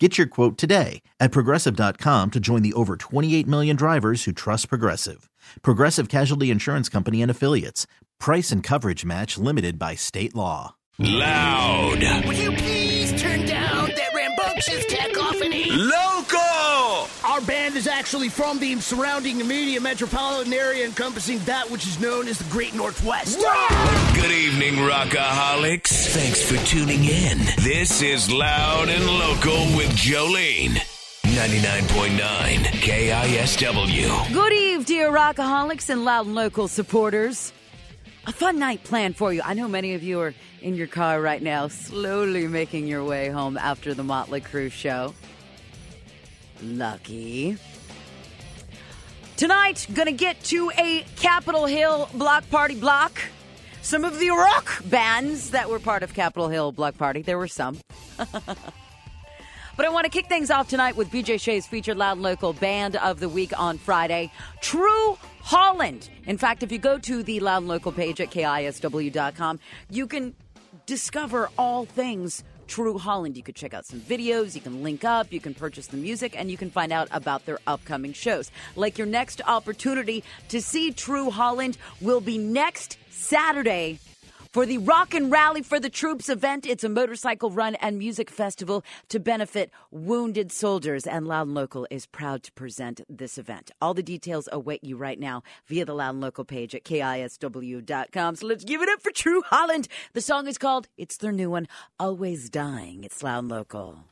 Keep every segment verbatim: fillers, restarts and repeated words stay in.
Get your quote today at Progressive dot com to join the over twenty-eight million drivers who trust Progressive. Progressive Casualty Insurance Company and Affiliates. Price and coverage match limited by state law. Loud. Would you please turn down that rambunctious cacophony? Local! Our band is actually from the surrounding immediate metropolitan area encompassing that which is known as the Great Northwest. Wow! Good evening, rockaholics. Thanks for tuning in. This is Loud and Local with Jolene. ninety-nine point nine K I S W. Good eve, dear rockaholics and Loud and Local supporters. A fun night planned for you. I know many of you are in your car right now, slowly making your way home after the Motley Crue show. Lucky. Tonight, gonna get to a Capitol Hill Block Party block. Some of the rock bands that were part of Capitol Hill Block Party. There were some. But I want to kick things off tonight with B J Shea's featured Loud and Local Band of the Week on Friday, True Holland. In fact, if you go to the Loud and Local page at K I S W dot com, you can discover all things True Holland. You can check out some videos, you can link up, you can purchase the music, and you can find out about their upcoming shows. Like your next opportunity to see True Holland will be next Saturday for the Rock and Rally for the Troops event. It's a motorcycle run and music festival to benefit wounded soldiers, and Loud and Local is proud to present this event. All the details await you right now via the Loud and Local page at K I S W dot com. So let's give it up for True Holland. The song is called, it's their new one, Always Dying. It's Loud and Local.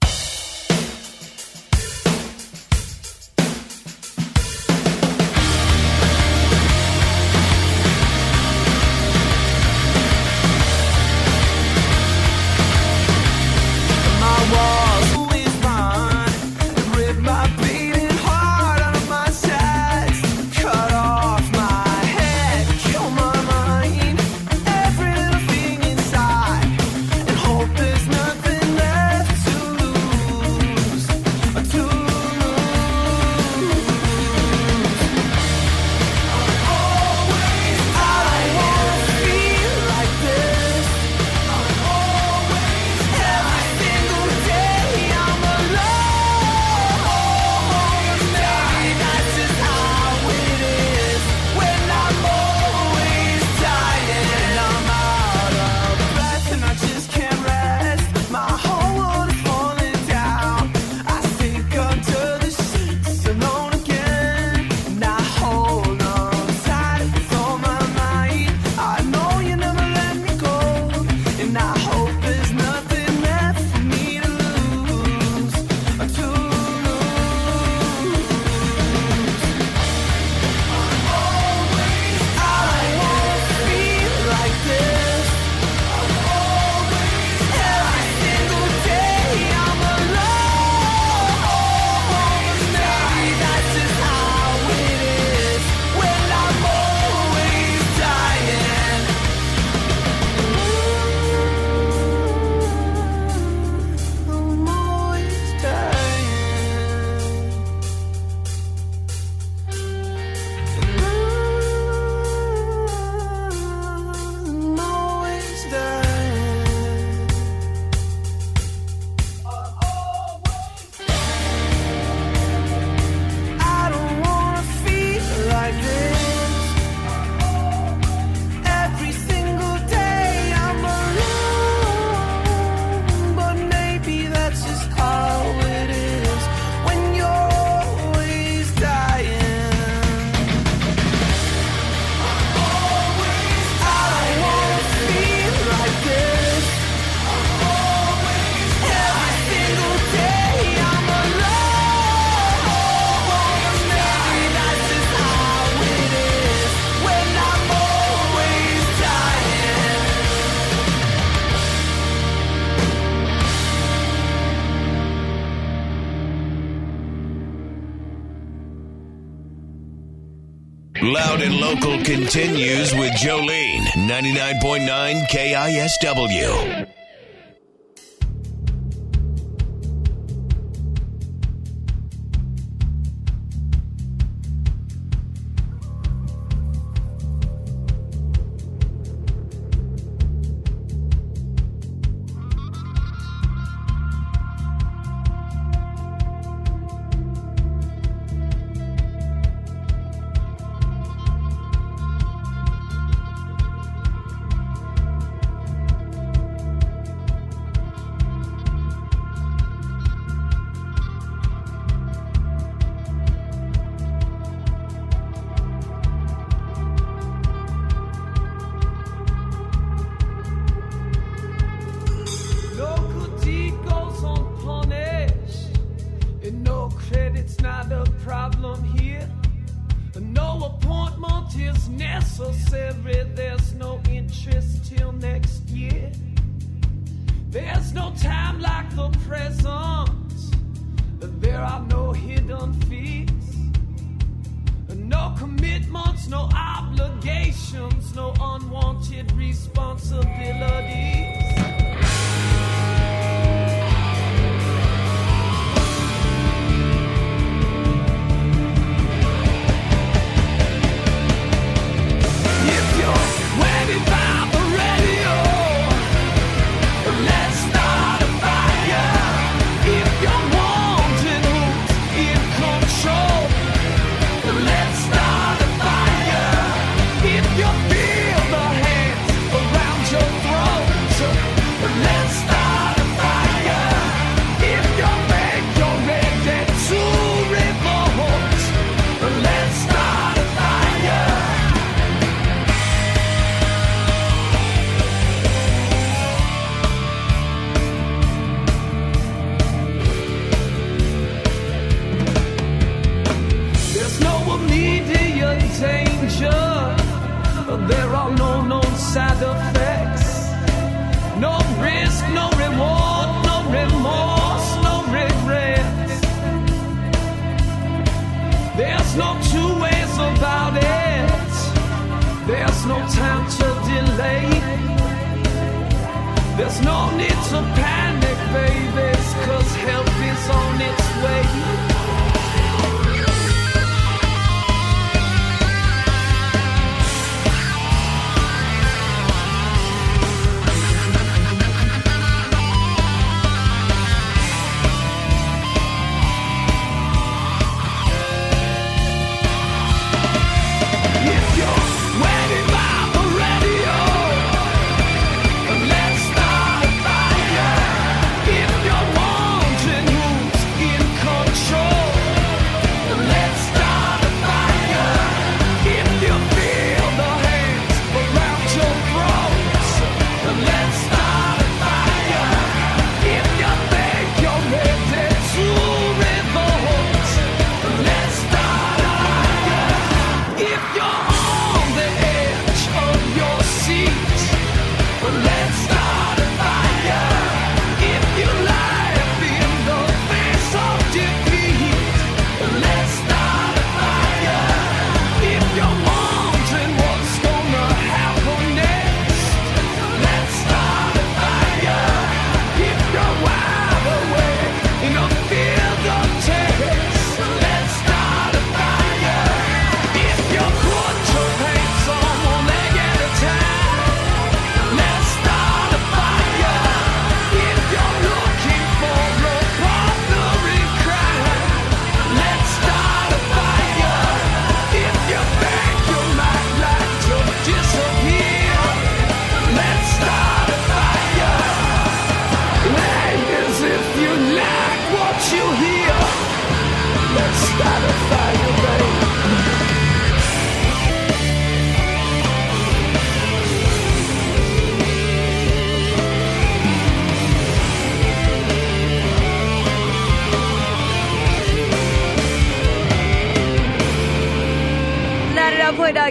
Loud and Local continues with Jolene, ninety-nine point nine K I S W.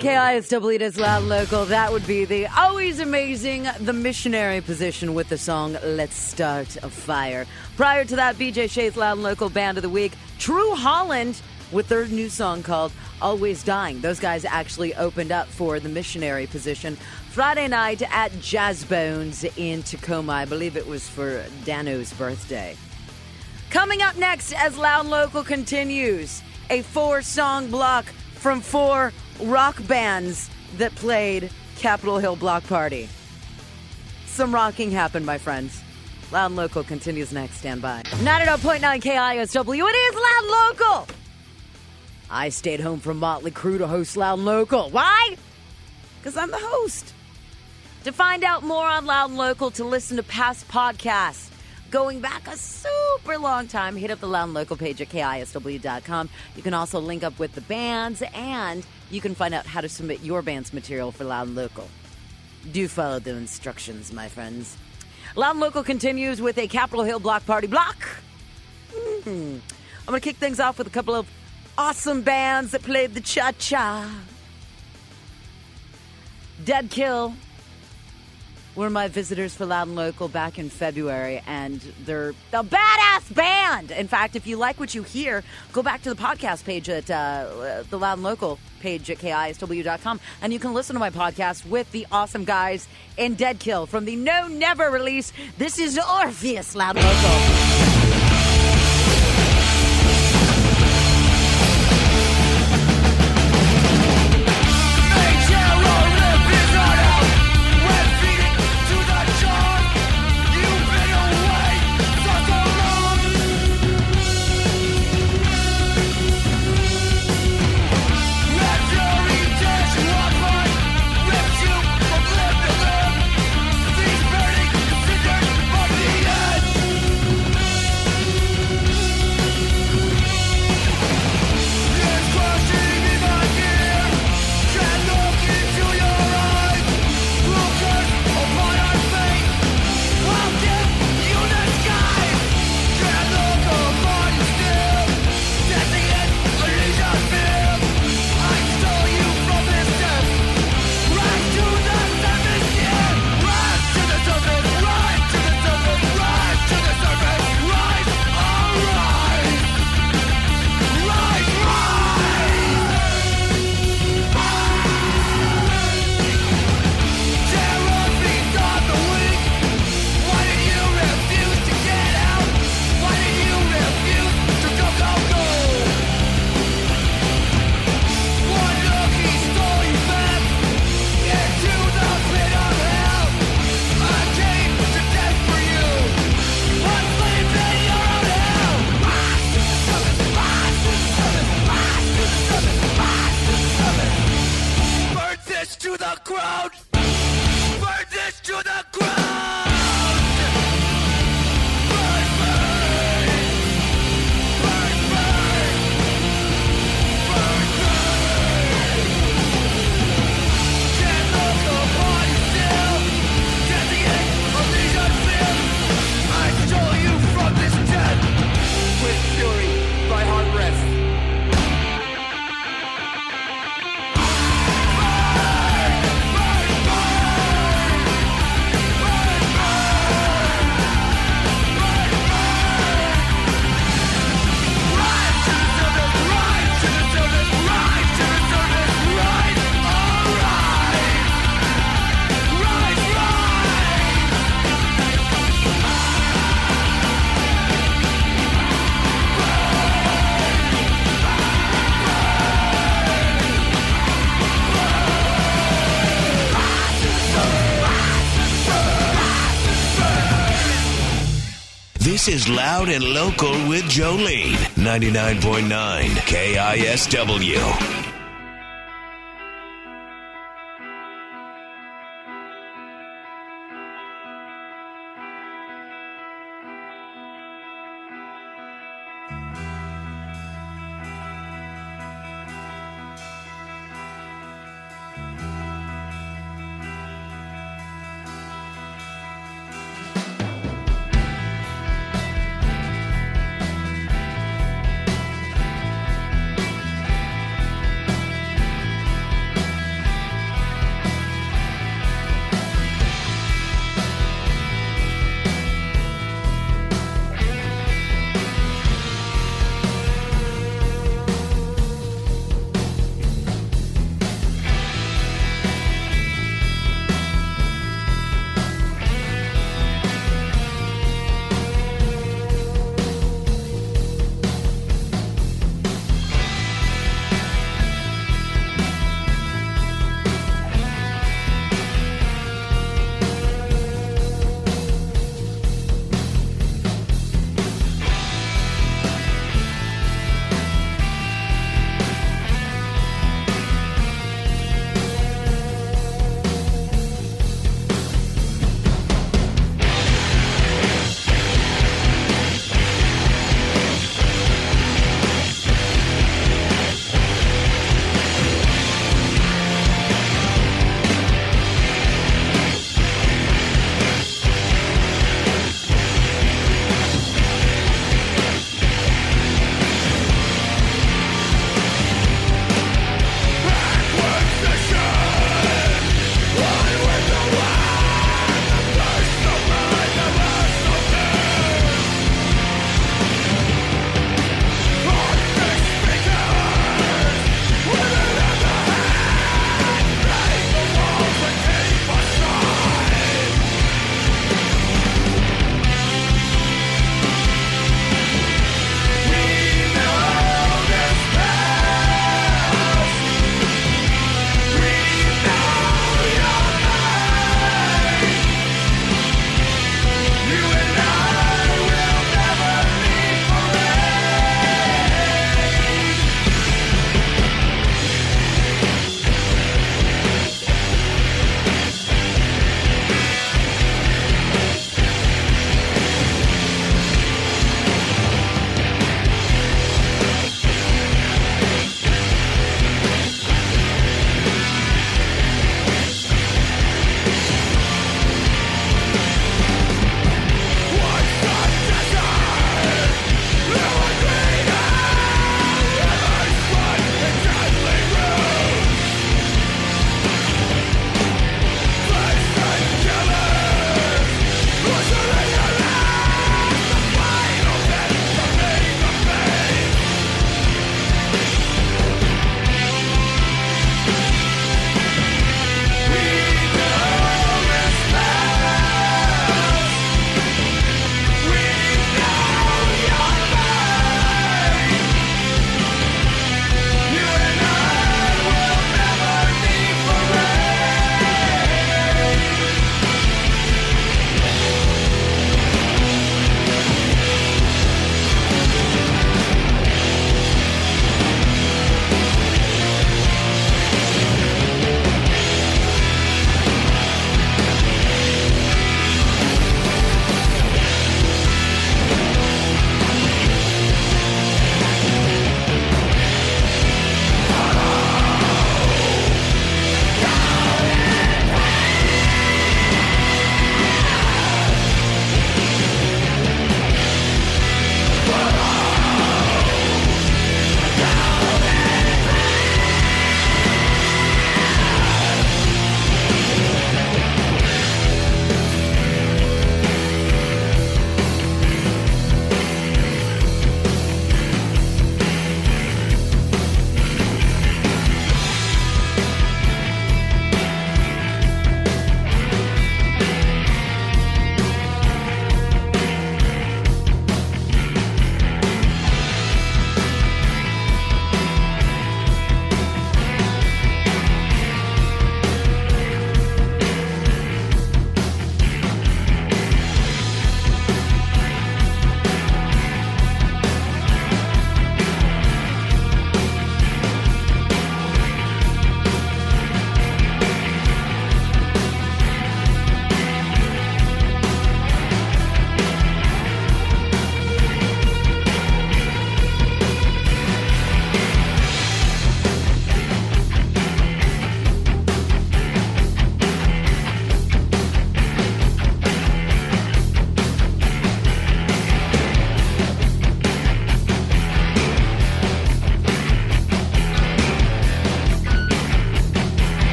K I S W is Loud Local. That would be the always amazing The Missionary Position with the song Let's Start a Fire. Prior to that, B J Shea's Loud and Local Band of the Week, True Holland with their new song called Always Dying. Those guys actually opened up for The Missionary Position Friday night at Jazz Bones in Tacoma. I believe it was for Dano's birthday. Coming up next, as Loud and Local continues, a four-song block from four rock bands that played Capitol Hill Block Party. Some rocking happened, my friends. Loud and Local continues next. Stand by. ninety point nine K I S W. It is Loud and Local. I stayed home from Motley Crue to host Loud and Local. Why? Because I'm the host. To find out more on Loud and Local, to listen to past podcasts going back a super long time, hit up the Loud and Local page at K I S W dot com. You can also link up with the bands, and you can find out how to submit your band's material for Loud and Local. Do follow the instructions, my friends. Loud and Local continues with a Capitol Hill Block Party block. Mm-hmm. I'm going to kick things off with a couple of awesome bands that played the Cha-Cha. Deadkill were my visitors for Loud and Local back in February, and they're a badass band. In fact, if you like what you hear, go back to the podcast page at uh, the Loud and Local page at K I S W dot com, and you can listen to my podcast with the awesome guys in Deadkill from the No Never release. This is Orpheus Loud and Local. This is Loud and Local with Jolene, ninety-nine point nine K I S W.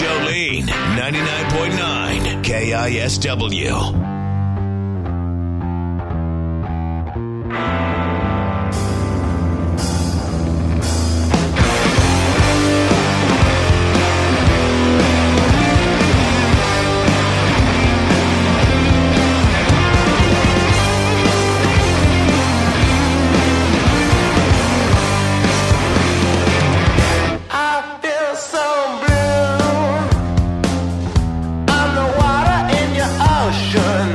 Jolene, ninety-nine point nine K I S W. Ocean.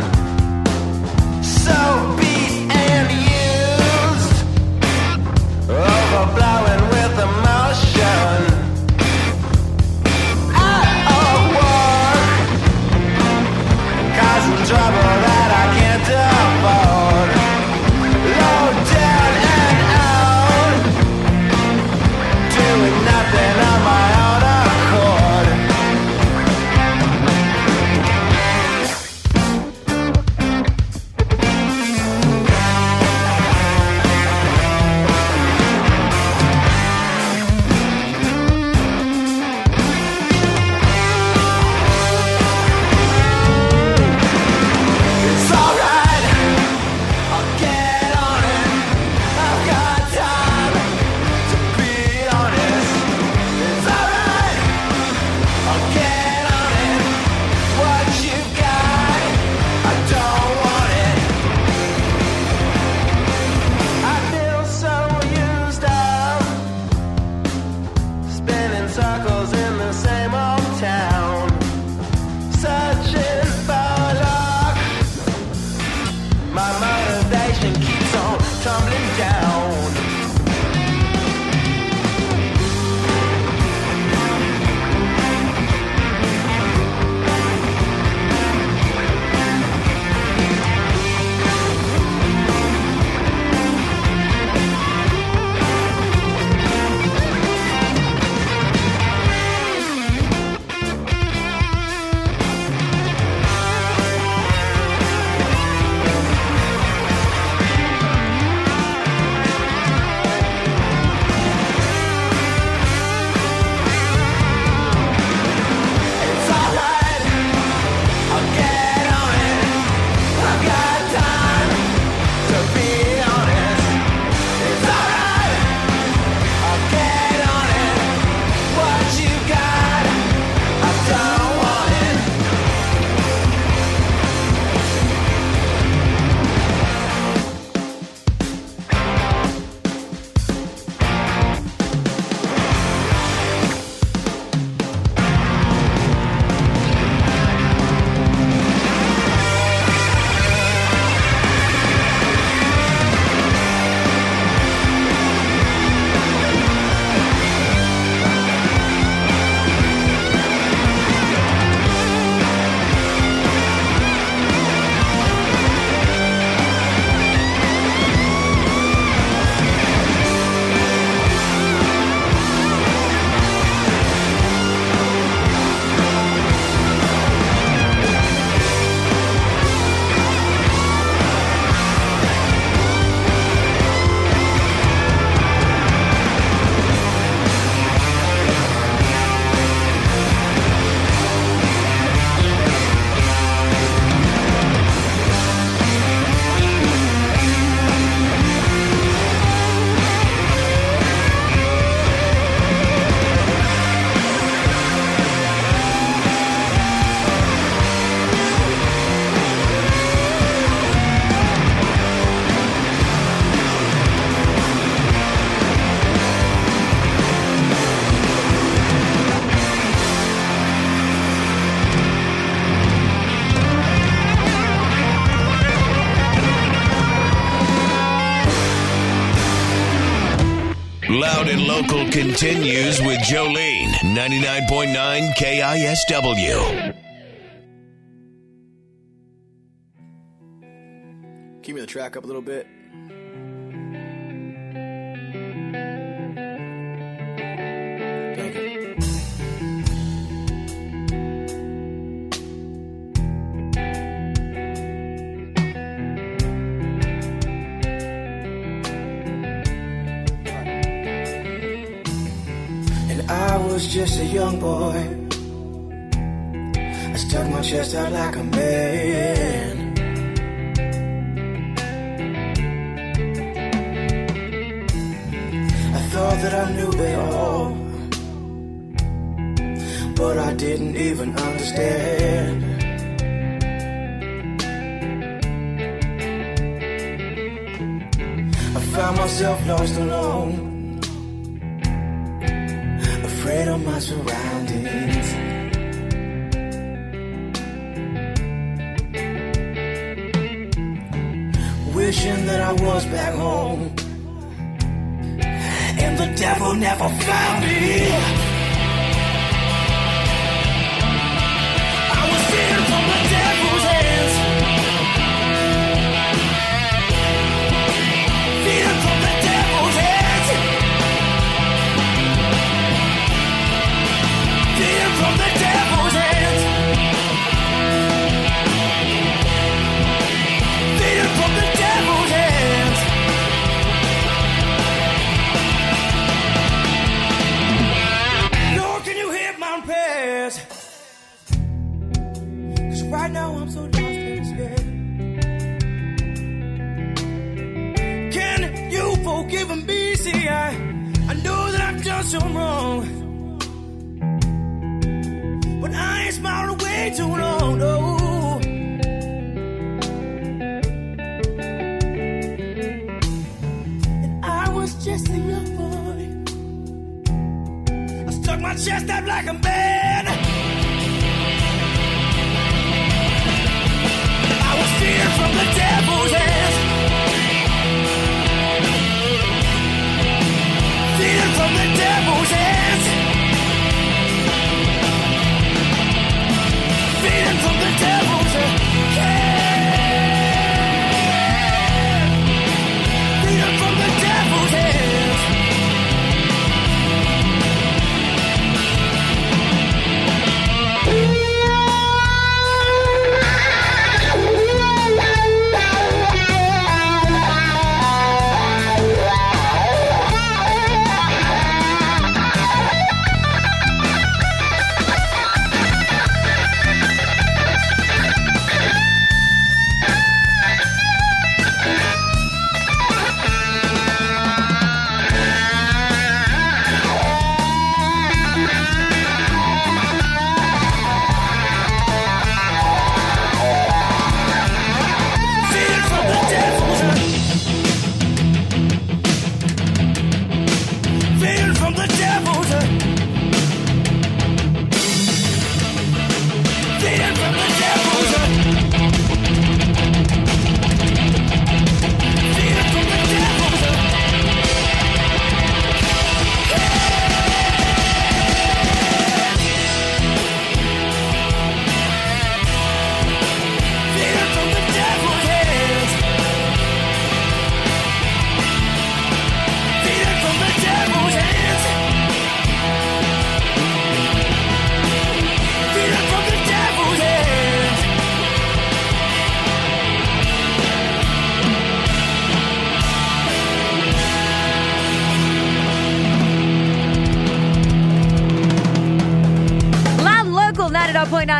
Local continues with Jolene, ninety-nine point nine K I S W. Keep me the track up a little bit. Was just a young boy, I stuck my chest out like a man. I thought that I knew it all, but I didn't even understand. I found myself lost alone, afraid of my surroundings. Wishing that I was back home, and the devil never found me. I was saved from the devil's hands, freedom from the devil's hands. From the devil's hands, freedom from the devil's hands. Lord, can you hear my prayers? 'Cause right now I'm so lost and scared. Can you forgive me? See, I, I know that I've done some wrong, but I ain't smiling way too long, no. And I was just a young boy, I stuck my chest up like a man. I was feared from the devil's hands, feared from the devil's hands. Freedom from the devil's hand. Freedom from the devil's hand.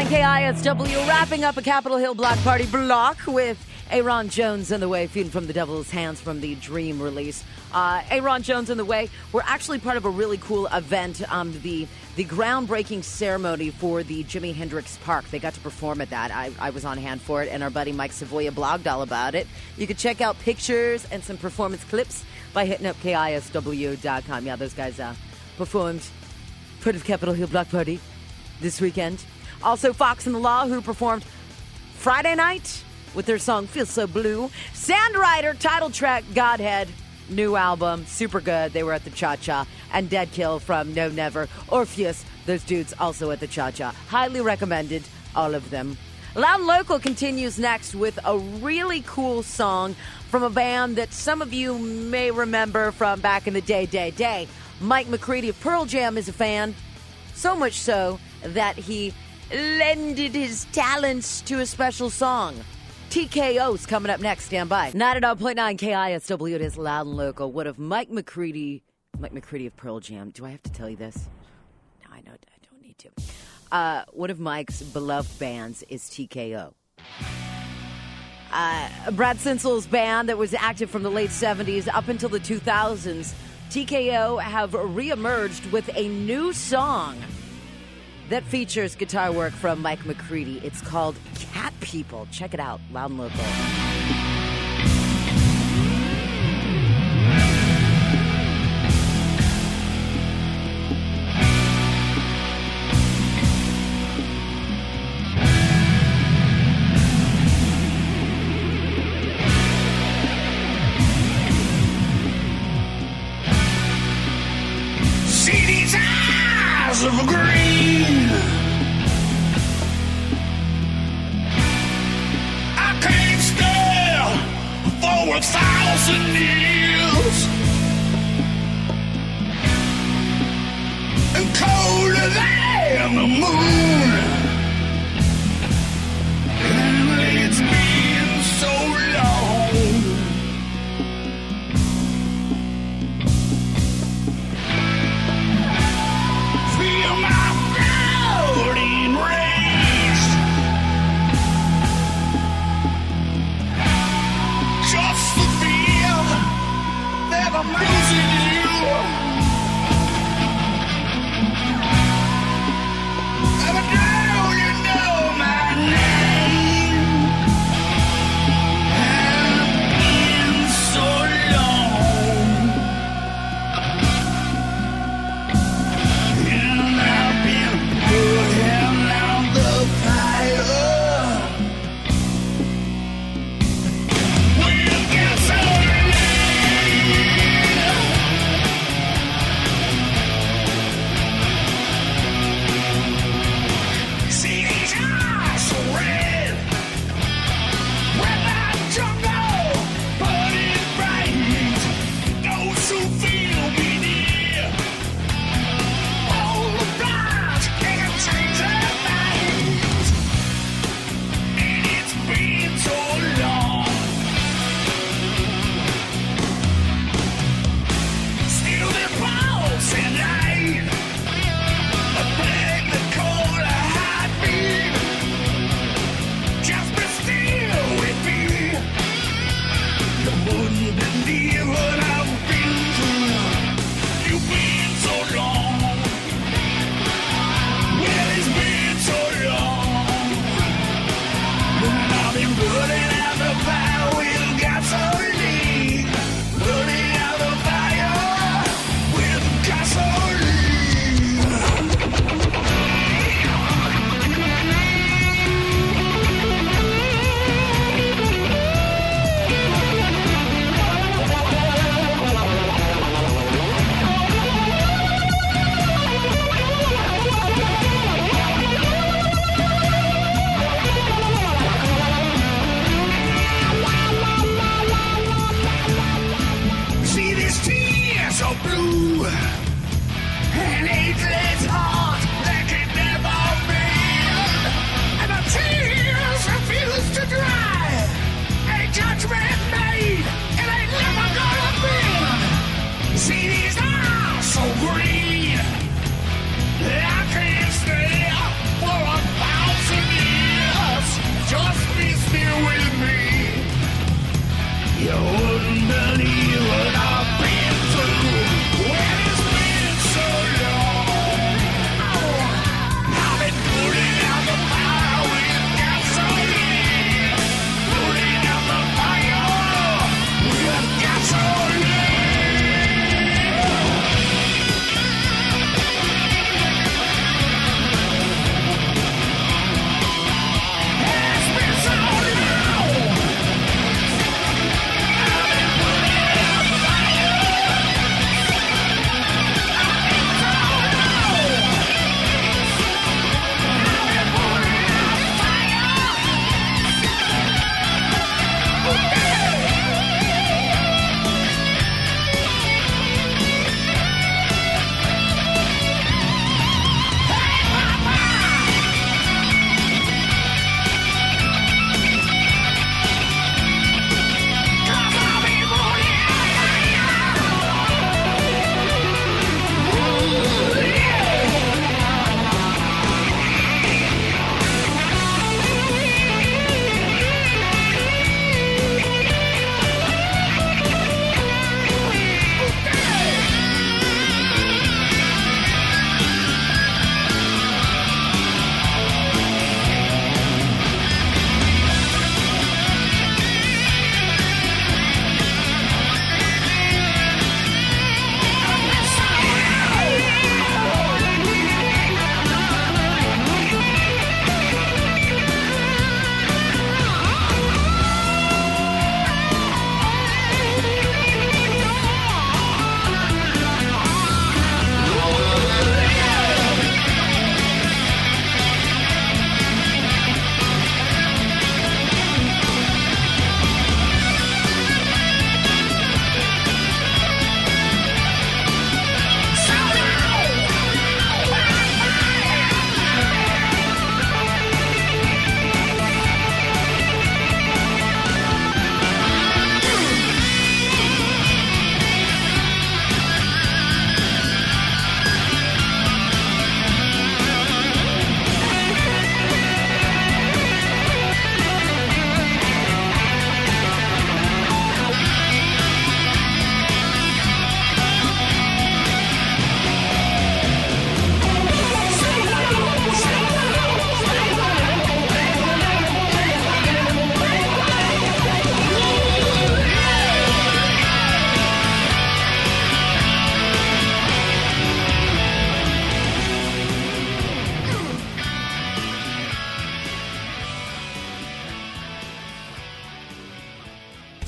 K I S W, wrapping up a Capitol Hill Block Party block with Aaron Jones and the Way, Feeding from the Devil's Hands from the Dream release. Uh, Aaron Jones and the Way were actually part of a really cool event, um, the the groundbreaking ceremony for the Jimi Hendrix Park. They got to perform at that. I, I was on hand for it, and our buddy Mike Savoia blogged all about it. You can check out pictures and some performance clips by hitting up K I S W dot com. Yeah, those guys uh, performed part of Capitol Hill Block Party this weekend. Also, Fox in the Law, who performed Friday night with their song Feel So Blue. Sandrider, title track, Godhead, new album, super good. They were at the Cha-Cha and Deadkill from No Never. Orpheus, those dudes also at the Cha-Cha. Highly recommended, all of them. Loud and Local continues next with a really cool song from a band that some of you may remember from back in the day, day, day. Mike McCready of Pearl Jam is a fan, so much so that he lended his talents to a special song. T K O's coming up next. Stand by. ninety-nine point nine K I S W. It is Loud and Local. What if Mike McCready, Mike McCready of Pearl Jam, do I have to tell you this? No, I know I don't need to. Uh, one of Mike's beloved bands is T K O. Uh, Brad Sinsel's band that was active from the late seventies up until the two thousands. T K O have reemerged with a new song that features guitar work from Mike McCready. It's called Cat People. Check it out. Loud and Local. I'm losing you. I'm a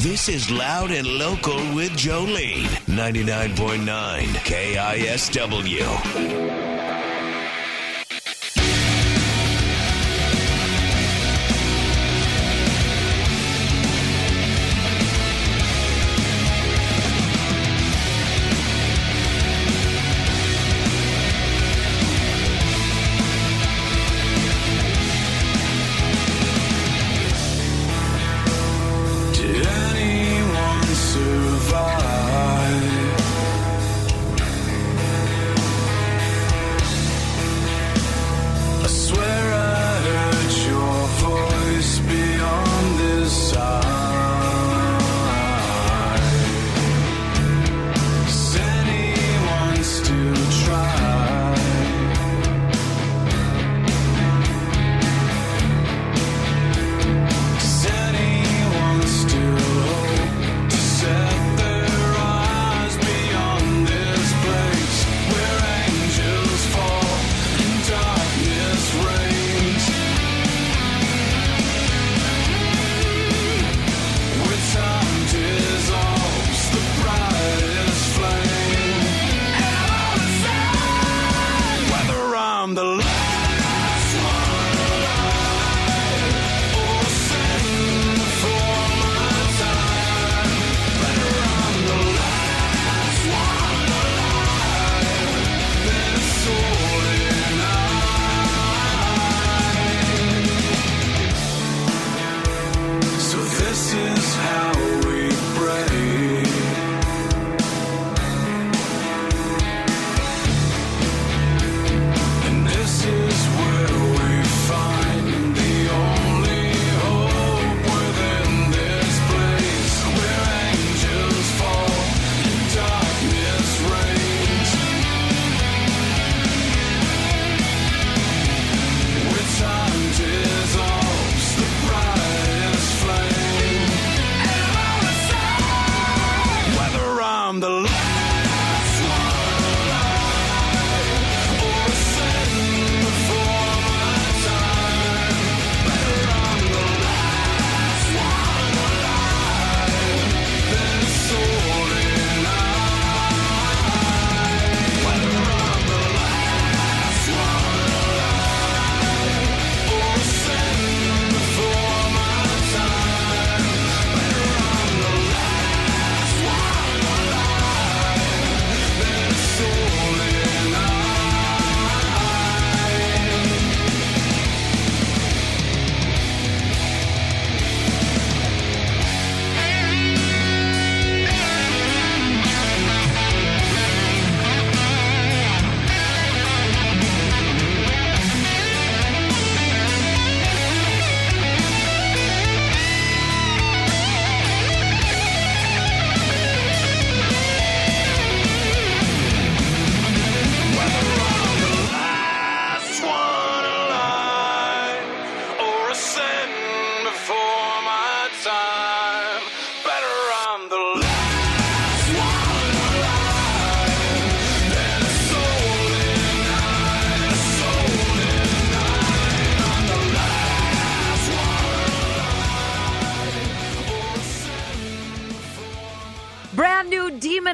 This is Loud and Local with Jolene, ninety-nine point nine K I S W.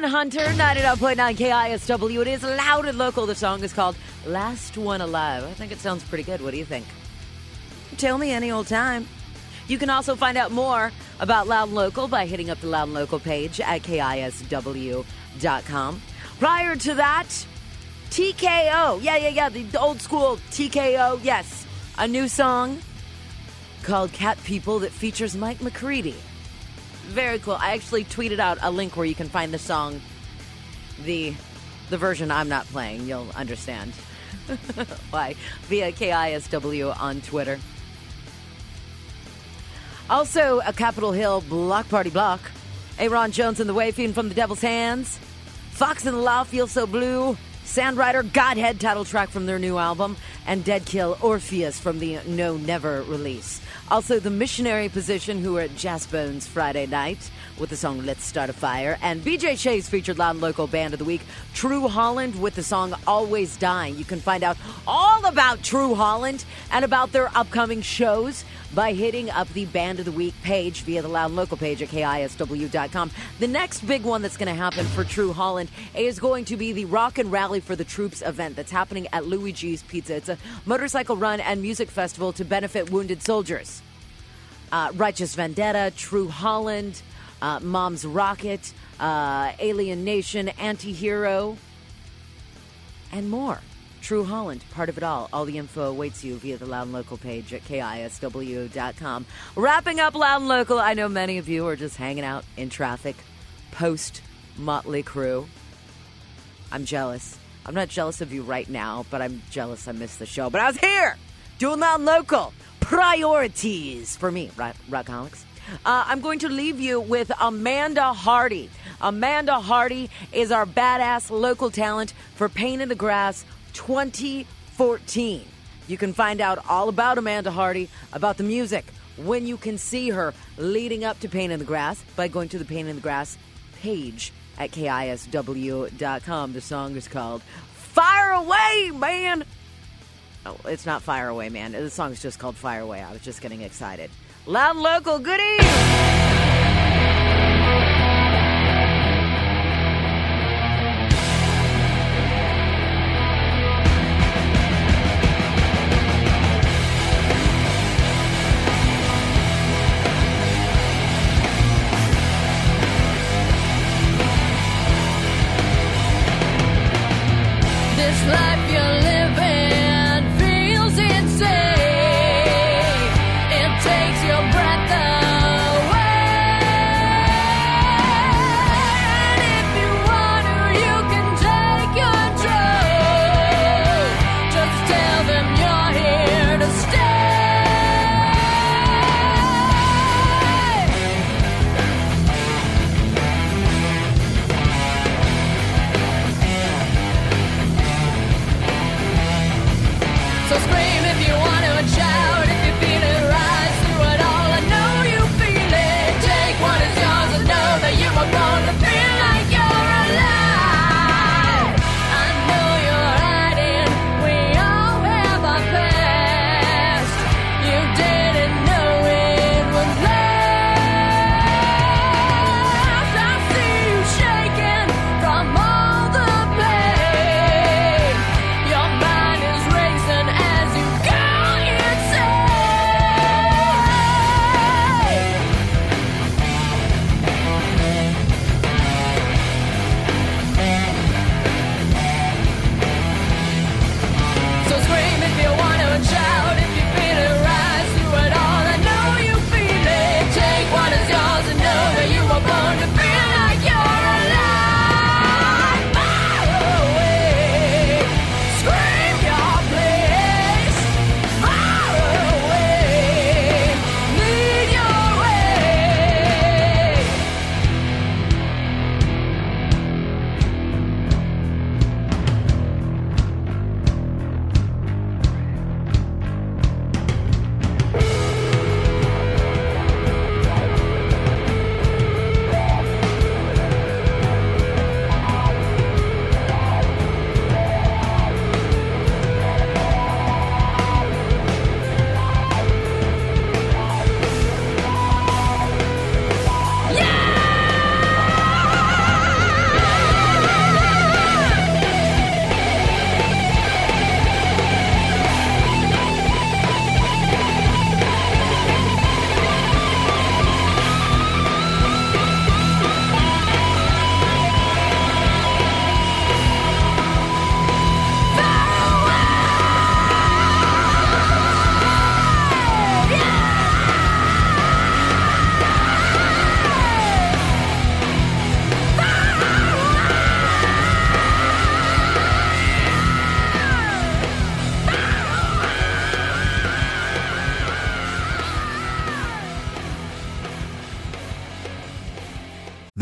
Hunter, ninety-nine point nine K I S W. It is Loud and Local. The song is called Last One Alive. I think it sounds pretty good. What do you think? Tell me any old time. You can also find out more about Loud and Local by hitting up the Loud and Local page at K I S W dot com. Prior to that, T K O. Yeah, yeah, yeah. The old school T K O. Yes. A new song called Cat People that features Mike McCready. Very cool. I actually tweeted out a link where you can find the song, the the version I'm not playing. You'll understand why. Via K I S W on Twitter. Also, a Capitol Hill Block Party block. Aaron Jones and the Way, Feeding from the Devil's Hands. Fox in the Law, Feel So Blue. Sandrider, Godhead, title track from their new album. And Deadkill, Orpheus from the No Never release. Also, The Missionary Position, who were at Jazz Bones Friday night with the song Let's Start a Fire. And B J Shea's featured loud local band of the week, True Holland, with the song Always Dying. You can find out all about True Holland and about their upcoming shows by hitting up the Band of the Week page via the Loud and Local page at K I S W dot com. The next big one that's going to happen for True Holland is going to be the Rock and Rally for the Troops event that's happening at Luigi's Pizza. It's a motorcycle run and music festival to benefit wounded soldiers. Uh, Righteous Vendetta, True Holland, uh, Mom's Rocket, uh, Alien Nation, Antihero, and more. True Holland, part of it all. All the info awaits you via the Loud and Local page at K I S W dot com. Wrapping up Loud and Local, I know many of you are just hanging out in traffic post Motley Crue. I'm jealous. I'm not jealous of you right now, but I'm jealous I missed the show. But I was here doing Loud and Local. Priorities for me, right, Rockaholics? Uh, I'm going to leave you with Amanda Hardy. Amanda Hardy is our badass local talent for Pain in the Grass twenty fourteen. You can find out all about Amanda Hardy, about the music, when you can see her leading up to Pain in the Grass by going to the Pain in the Grass page at K I S W dot com. The song is called Fire Away, Man. Oh, it's not Fire Away, Man. The song is just called Fire Away. I was just getting excited. Loud and Local, good evening.